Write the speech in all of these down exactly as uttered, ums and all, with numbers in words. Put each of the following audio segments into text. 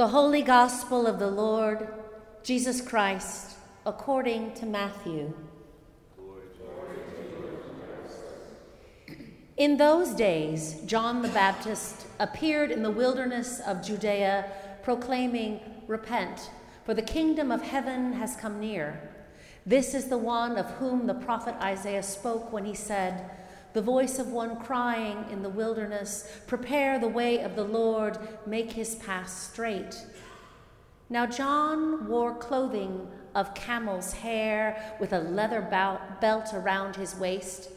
The Holy Gospel of the Lord Jesus Christ, according to Matthew. Glory to you, Christ. In those days, John the Baptist appeared in the wilderness of Judea, proclaiming, "Repent, for the kingdom of heaven has come near. This is the one of whom the prophet Isaiah spoke when he said, 'The voice of one crying in the wilderness, prepare the way of the Lord, make his path straight.' Now John wore clothing of camel's hair with a leather belt around his waist,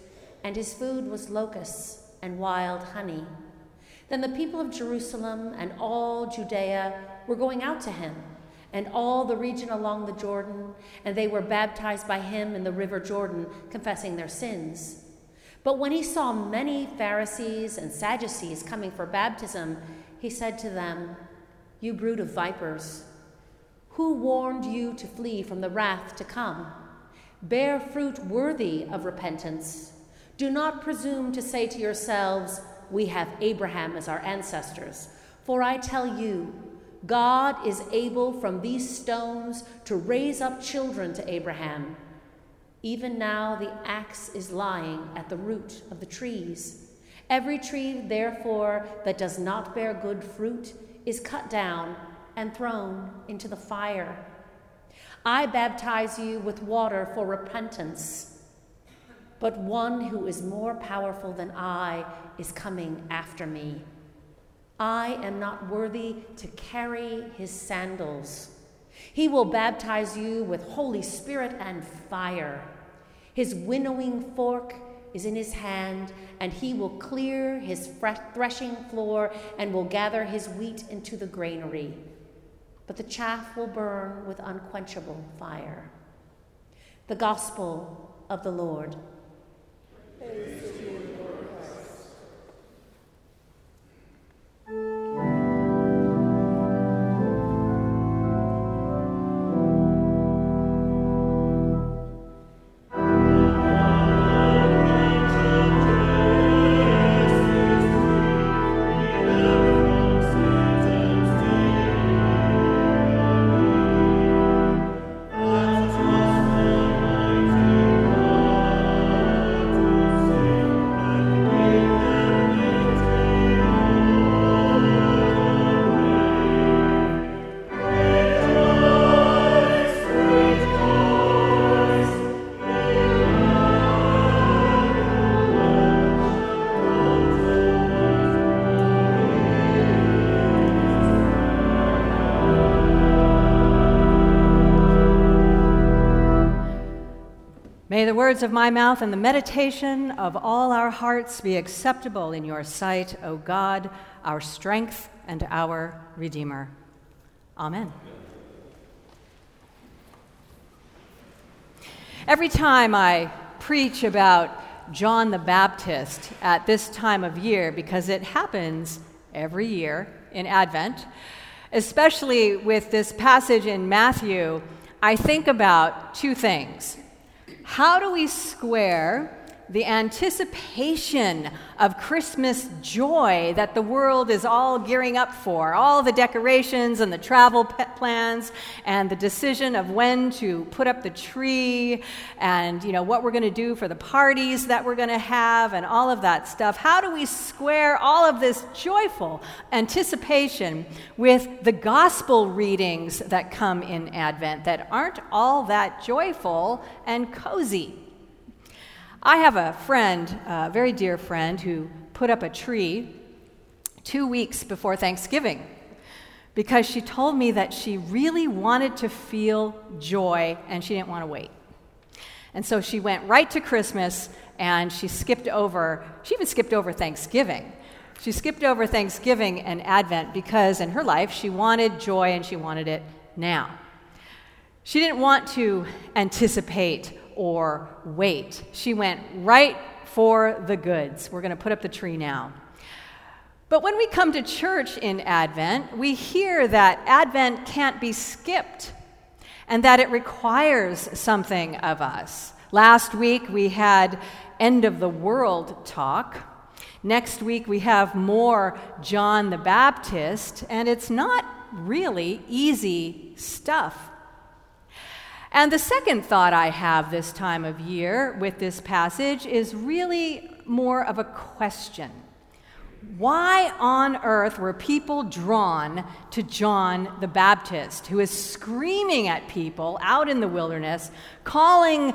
and his food was locusts and wild honey. Then the people of Jerusalem and all Judea were going out to him, and all the region along the Jordan, and they were baptized by him in the river Jordan, confessing their sins. But when he saw many Pharisees and Sadducees coming for baptism, he said to them, 'You brood of vipers, who warned you to flee from the wrath to come? Bear fruit worthy of repentance. Do not presume to say to yourselves, "We have Abraham as our ancestors." For I tell you, God is able from these stones to raise up children to Abraham. Even now the axe is lying at the root of the trees. Every tree, therefore, that does not bear good fruit is cut down and thrown into the fire. I baptize you with water for repentance, but one who is more powerful than I is coming after me. I am not worthy to carry his sandals. He will baptize you with Holy Spirit and fire. His winnowing fork is in his hand, and he will clear his threshing floor and will gather his wheat into the granary. But the chaff will burn with unquenchable fire." The Gospel of the Lord. Praise to you, Lord Christ. May the words of my mouth and the meditation of all our hearts be acceptable in your sight, O God, our strength and our Redeemer. Amen. Every time I preach about John the Baptist at this time of year, because it happens every year in Advent, especially with this passage in Matthew, I think about two things. How do we square the anticipation of Christmas joy that the world is all gearing up for, all the decorations and the travel plans and the decision of when to put up the tree and, you know, what we're going to do for the parties that we're going to have and all of that stuff? How do we square all of this joyful anticipation with the gospel readings that come in Advent that aren't all that joyful and cozy? I have a friend, a very dear friend, who put up a tree two weeks before Thanksgiving because she told me that she really wanted to feel joy and she didn't want to wait. And so she went right to Christmas and she skipped over, she even skipped over Thanksgiving. She skipped over Thanksgiving and Advent because in her life she wanted joy and she wanted it now. She didn't want to anticipate or wait. She went right for the goods. We're going to put up the tree now. But when we come to church in Advent, we hear that Advent can't be skipped and that it requires something of us. Last week we had end of the world talk. Next week we have more John the Baptist, and it's not really easy stuff. And the second thought I have this time of year with this passage is really more of a question. Why on earth were people drawn to John the Baptist, who is screaming at people out in the wilderness, calling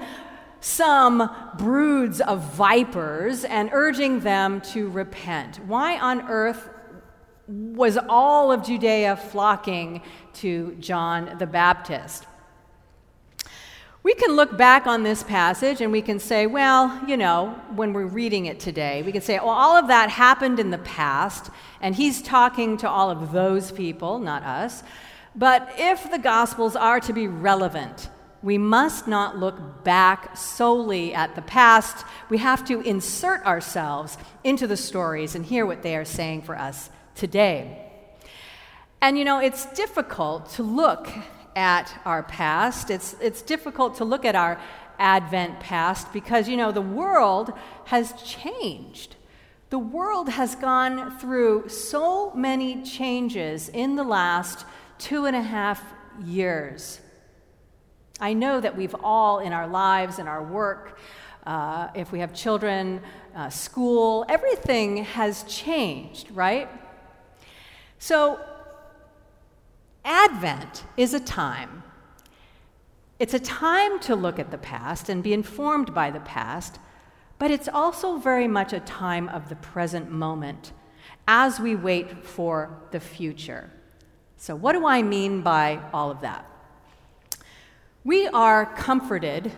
some broods of vipers and urging them to repent? Why on earth was all of Judea flocking to John the Baptist? We can look back on this passage and we can say, well, you know, when we're reading it today, we can say, well, all of that happened in the past, and he's talking to all of those people, not us. But if the Gospels are to be relevant, we must not look back solely at the past. We have to insert ourselves into the stories and hear what they are saying for us today. And, you know, it's difficult to look at our past. It's it's difficult to look at our Advent past because, you know, the world has changed. The world has gone through so many changes in the last two and a half years. I know that we've all in our lives, in our work, uh, if we have children, uh, school, everything has changed, right? So Advent is a time. It's a time to look at the past and be informed by the past, but it's also very much a time of the present moment as we wait for the future. So what do I mean by all of that? We are comforted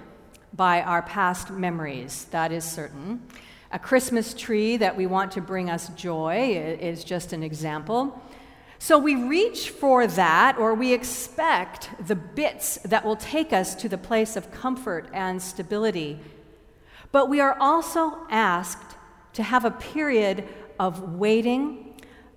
by our past memories, that is certain. A Christmas tree that we want to bring us joy is just an example. So we reach for that, or we expect the bits that will take us to the place of comfort and stability. But we are also asked to have a period of waiting,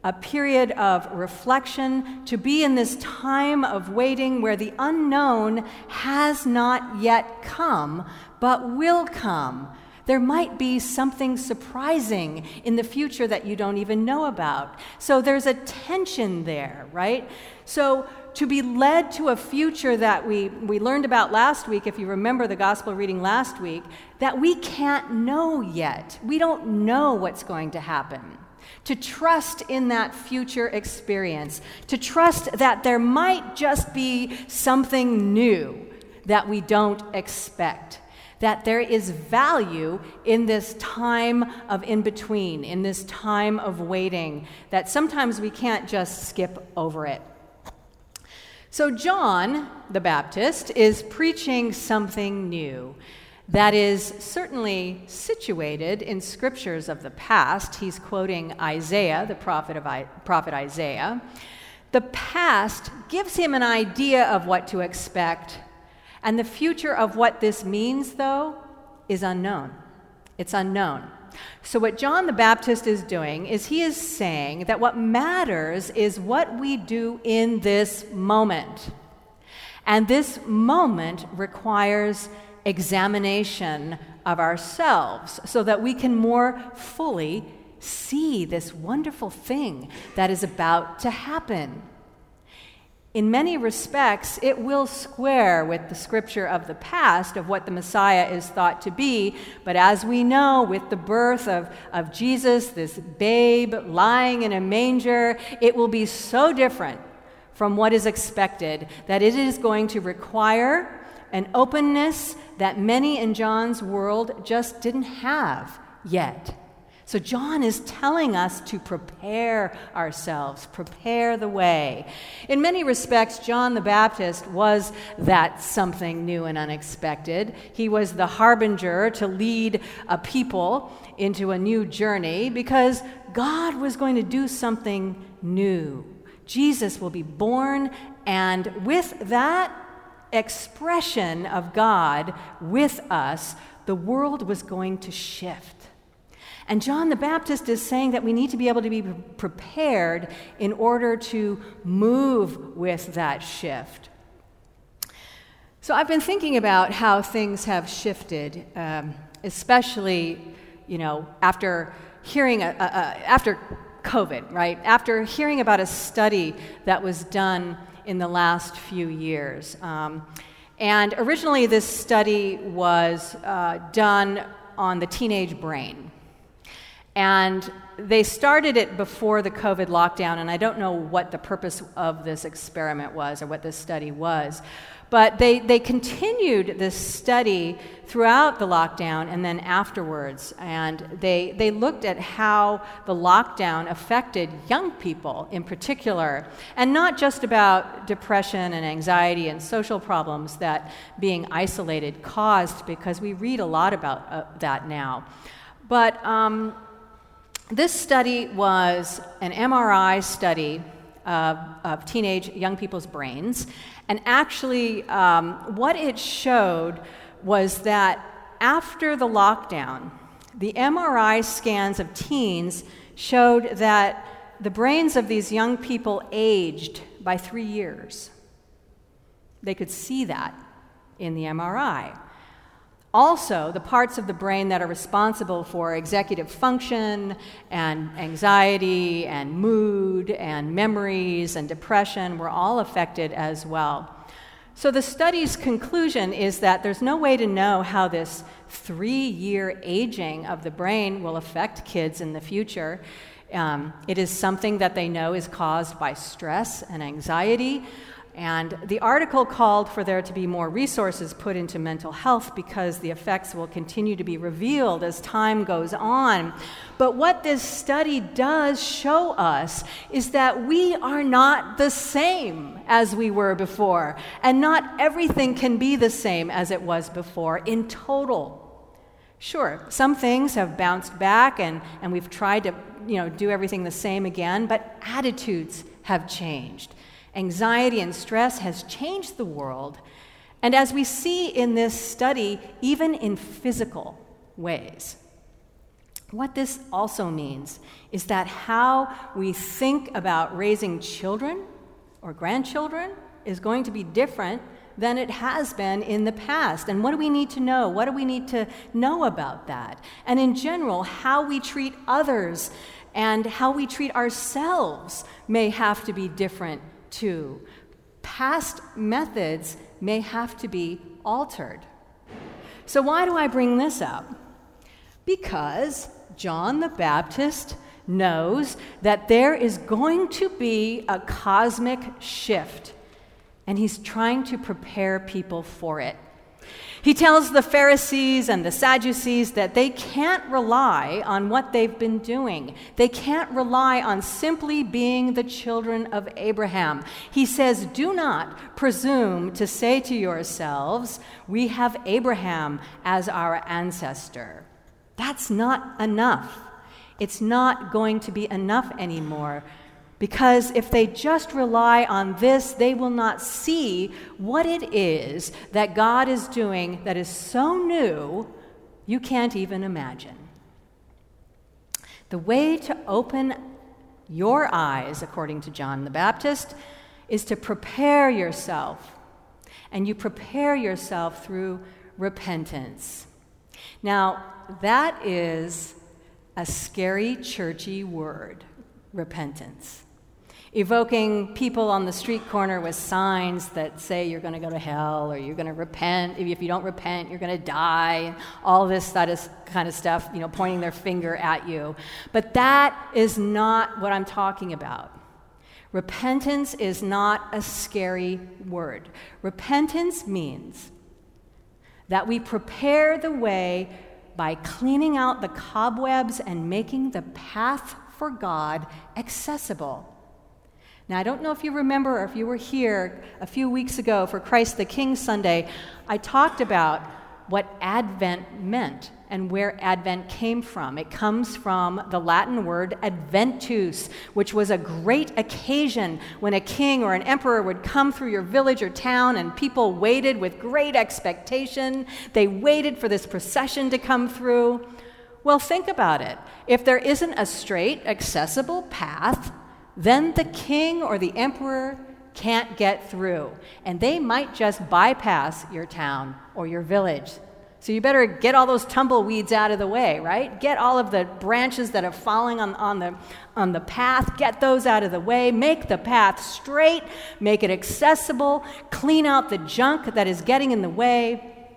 a period of reflection, to be in this time of waiting where the unknown has not yet come, but will come. There might be something surprising in the future that you don't even know about. So there's a tension there, right? So to be led to a future that we, we learned about last week, if you remember the gospel reading last week, that we can't know yet. We don't know what's going to happen. To trust in that future experience, to trust that there might just be something new that we don't expect. That there is value in this time of in-between, in this time of waiting, that sometimes we can't just skip over it. So John the Baptist is preaching something new that is certainly situated in scriptures of the past. He's quoting Isaiah, the prophet of I- prophet Isaiah. The past gives him an idea of what to expect. And the future of what this means, though, is unknown. It's unknown. So what John the Baptist is doing is he is saying that what matters is what we do in this moment. And this moment requires examination of ourselves so that we can more fully see this wonderful thing that is about to happen. In many respects, it will square with the scripture of the past of what the Messiah is thought to be, but as we know, with the birth of, of Jesus, this babe lying in a manger, it will be so different from what is expected that it is going to require an openness that many in John's world just didn't have yet. So John is telling us to prepare ourselves, prepare the way. In many respects, John the Baptist was that something new and unexpected. He was the harbinger to lead a people into a new journey because God was going to do something new. Jesus will be born, and with that expression of God with us, the world was going to shift. And John the Baptist is saying that we need to be able to be prepared in order to move with that shift. So I've been thinking about how things have shifted, um, especially, you know, after hearing, a, a, a, after COVID, right? After hearing about a study that was done in the last few years. Um, and originally this study was uh, done on the teenage brain. And they started it before the COVID lockdown, and I don't know what the purpose of this experiment was or what this study was, but they, they continued this study throughout the lockdown and then afterwards, and they, they looked at how the lockdown affected young people in particular, and not just about depression and anxiety and social problems that being isolated caused, because we read a lot about uh, that now. But um, this study was an M R I study of, of teenage young people's brains, and actually um, what it showed was that after the lockdown, the M R I scans of teens showed that the brains of these young people aged by three years. They could see that in the M R I. Also, the parts of the brain that are responsible for executive function and anxiety and mood and memories and depression were all affected as well. So the study's conclusion is that there's no way to know how this three-year aging of the brain will affect kids in the future. Um, it is something that they know is caused by stress and anxiety. And the article called for there to be more resources put into mental health because the effects will continue to be revealed as time goes on. But what this study does show us is that we are not the same as we were before, and not everything can be the same as it was before in total. Sure, some things have bounced back and, and we've tried to, you know, do everything the same again, but attitudes have changed. Anxiety and stress has changed the world, and as we see in this study, even in physical ways. What this also means is that how we think about raising children or grandchildren is going to be different than it has been in the past. And what do we need to know? What do we need to know about that? And in general, how we treat others and how we treat ourselves may have to be different too. Past methods may have to be altered. So why do I bring this up? Because John the Baptist knows that there is going to be a cosmic shift, and he's trying to prepare people for it. He tells the Pharisees and the Sadducees that they can't rely on what they've been doing. They can't rely on simply being the children of Abraham. He says, do not presume to say to yourselves, we have Abraham as our ancestor. That's not enough. It's not going to be enough anymore. Because if they just rely on this, they will not see what it is that God is doing that is so new, you can't even imagine. The way to open your eyes, according to John the Baptist, is to prepare yourself. And you prepare yourself through repentance. Now, that is a scary, churchy word, repentance. Evoking people on the street corner with signs that say you're going to go to hell or you're going to repent. If you don't repent, you're going to die. All this kind of stuff, you know, pointing their finger at you. But that is not what I'm talking about. Repentance is not a scary word. Repentance means that we prepare the way by cleaning out the cobwebs and making the path for God accessible. Now, I don't know if you remember or if you were here a few weeks ago for Christ the King Sunday, I talked about what Advent meant and where Advent came from. It comes from the Latin word adventus, which was a great occasion when a king or an emperor would come through your village or town, and people waited with great expectation. They waited for this procession to come through. Well, think about it. If there isn't a straight, accessible path, then the king or the emperor can't get through, and they might just bypass your town or your village. So you better get all those tumbleweeds out of the way, right? Get all of the branches that are falling on, on the on the path, get those out of the way, make the path straight, make it accessible, clean out the junk that is getting in the way.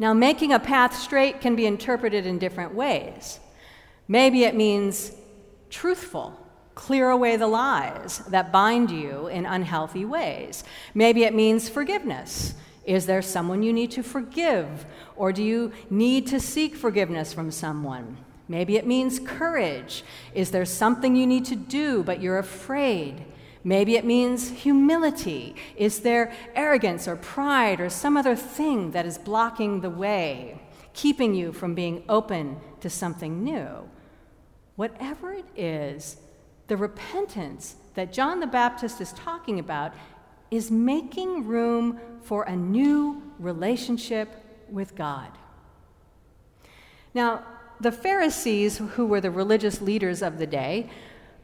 Now, making a path straight can be interpreted in different ways. Maybe it means truthful. Clear away the lies that bind you in unhealthy ways. Maybe it means forgiveness. Is there someone you need to forgive? Or do you need to seek forgiveness from someone? Maybe it means courage. Is there something you need to do but you're afraid? Maybe it means humility. Is there arrogance or pride or some other thing that is blocking the way, keeping you from being open to something new? Whatever it is, the repentance that John the Baptist is talking about is making room for a new relationship with God. Now, the Pharisees, who were the religious leaders of the day,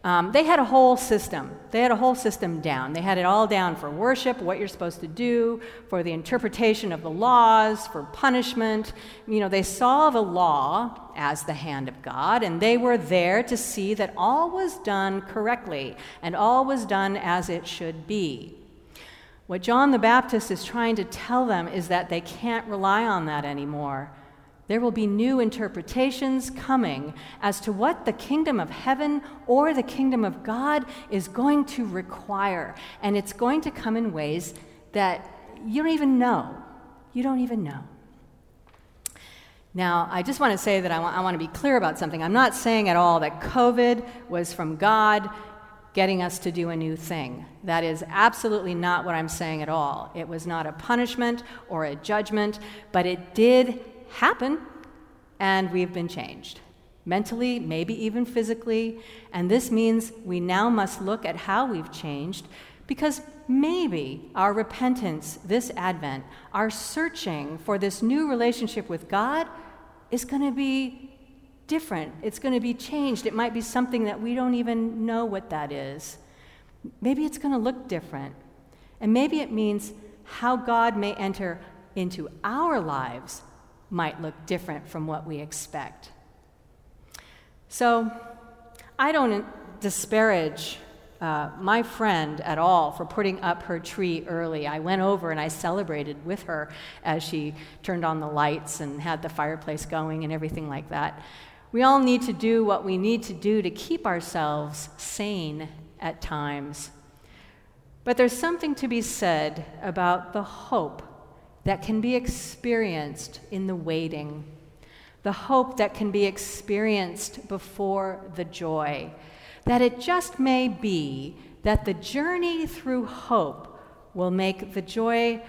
um, they had a whole system. They had a whole system down. They had it all down for worship, what you're supposed to do, for the interpretation of the laws, for punishment. You know, they saw the law as the hand of God, and they were there to see that all was done correctly and all was done as it should be. What John the Baptist is trying to tell them is that they can't rely on that anymore. There will be new interpretations coming as to what the kingdom of heaven or the kingdom of God is going to require. And it's going to come in ways that you don't even know. You don't even know. Now, I just want to say that I want, I want to be clear about something. I'm not saying at all that COVID was from God getting us to do a new thing. That is absolutely not what I'm saying at all. It was not a punishment or a judgment, but it did happen, and we've been changed. Mentally, maybe even physically, and this means we now must look at how we've changed, because maybe our repentance this Advent, our searching for this new relationship with God, is going to be different. It's going to be changed. It might be something that we don't even know what that is. Maybe it's going to look different. And maybe it means how God may enter into our lives might look different from what we expect. So I don't disparage uh, my friend at all for putting up her tree early. I went over and I celebrated with her as she turned on the lights and had the fireplace going and everything like that. We all need to do what we need to do to keep ourselves sane at times. But there's something to be said about the hope that can be experienced in the waiting, the hope that can be experienced before the joy, that it just may be that the journey through hope will make the joy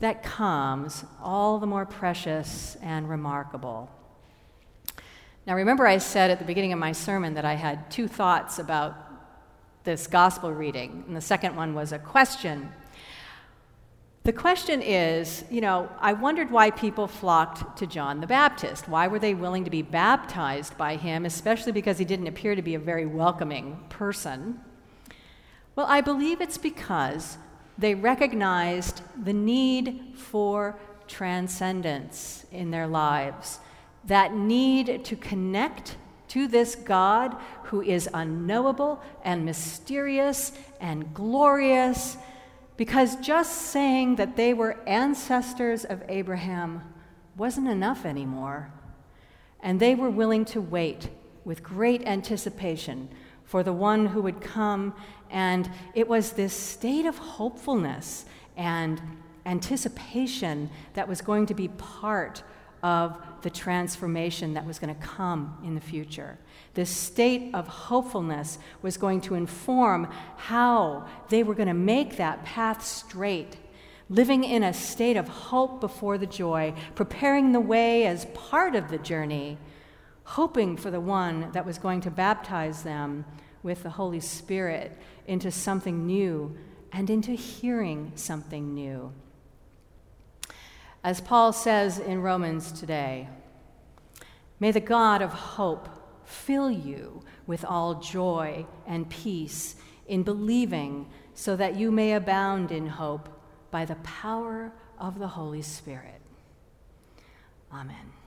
that comes all the more precious and remarkable. Now, remember I said at the beginning of my sermon that I had two thoughts about this gospel reading, and the second one was a question. The question is, you know, I wondered why people flocked to John the Baptist. Why were they willing to be baptized by him, especially because he didn't appear to be a very welcoming person? Well, I believe it's because they recognized the need for transcendence in their lives, that need to connect to this God who is unknowable and mysterious and glorious, because just saying that they were ancestors of Abraham wasn't enough anymore. And they were willing to wait with great anticipation for the one who would come, and it was this state of hopefulness and anticipation that was going to be part of the transformation that was going to come in the future. This state of hopefulness was going to inform how they were going to make that path straight, living in a state of hope before the joy, preparing the way as part of the journey, hoping for the one that was going to baptize them with the Holy Spirit into something new and into hearing something new. As Paul says in Romans today, may the God of hope fill you with all joy and peace in believing, so that you may abound in hope by the power of the Holy Spirit. Amen.